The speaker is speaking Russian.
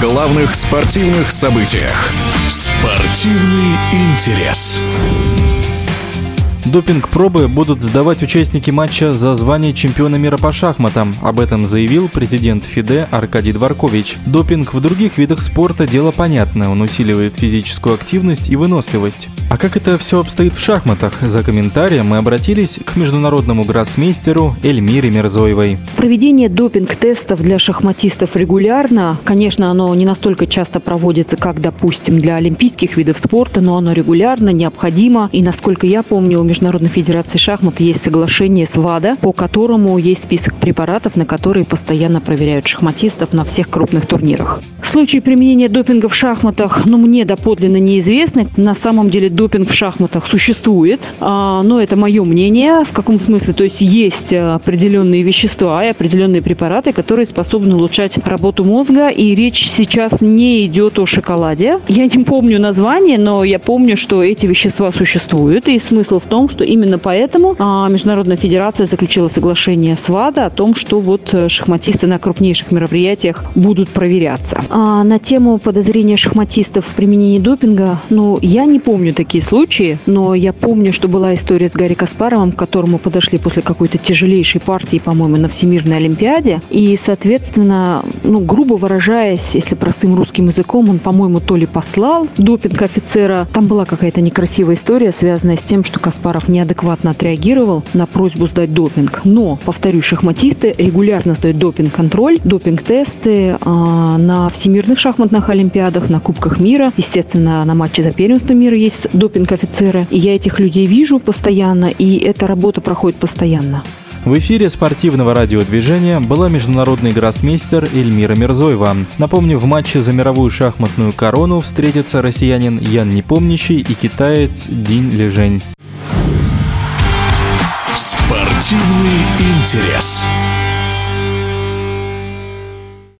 о главных спортивных событиях. Спортивный интерес. Допинг-пробы будут сдавать участники матча за звание чемпиона мира по шахматам. Об этом заявил президент ФИДЕ Аркадий Дворкович. Допинг в других видах спорта – дело понятное. Он усиливает физическую активность и выносливость. А как это все обстоит в шахматах? За комментарием мы обратились к международному гроссмейстеру Эльмире Мирзоевой. Проведение допинг-тестов для шахматистов регулярно. Конечно, оно не настолько часто проводится, как, допустим, для олимпийских видов спорта, но оно регулярно, необходимо. И, насколько я помню, у Международной федерации шахмат есть соглашение с ВАДА, по которому есть список препаратов, на которые постоянно проверяют шахматистов на всех крупных турнирах. Случаи применения допинга в шахматах, мне доподлинно неизвестны. На самом деле допинг в шахматах существует, но это мое мнение. В каком смысле? То есть есть определенные вещества и определенные препараты, которые способны улучшать работу мозга, и речь сейчас не идет о шоколаде. Я не помню название, но я помню, что эти вещества существуют, и смысл в том, что именно поэтому Международная федерация заключила соглашение с ВАДА о том, что шахматисты на крупнейших мероприятиях будут проверяться. На тему подозрения шахматистов в применении допинга, я не помню такие случаи, но я помню, что была история с Гарри Каспаровым, к которому подошли после какой-то тяжелейшей партии, по-моему, на Всемирной Олимпиаде. И, соответственно, грубо выражаясь, если простым русским языком, он, по-моему, то ли послал допинг офицера. Там была какая-то некрасивая история, связанная с тем, что Каспаров неадекватно отреагировал на просьбу сдать допинг. Но, повторюсь, шахматисты регулярно сдают допинг-контроль, допинг-тесты на всемирных шахматных олимпиадах, на Кубках мира. Естественно, на матче за первенство мира есть допинг-офицеры. И я этих людей вижу постоянно, и эта работа проходит постоянно. В эфире спортивного радиодвижения была международный гроссмейстер Эльмира Мирзоева. Напомню, в матче за мировую шахматную корону встретятся россиянин Ян Непомнящий и китаец Дин Лижэнь. Спортивный интерес.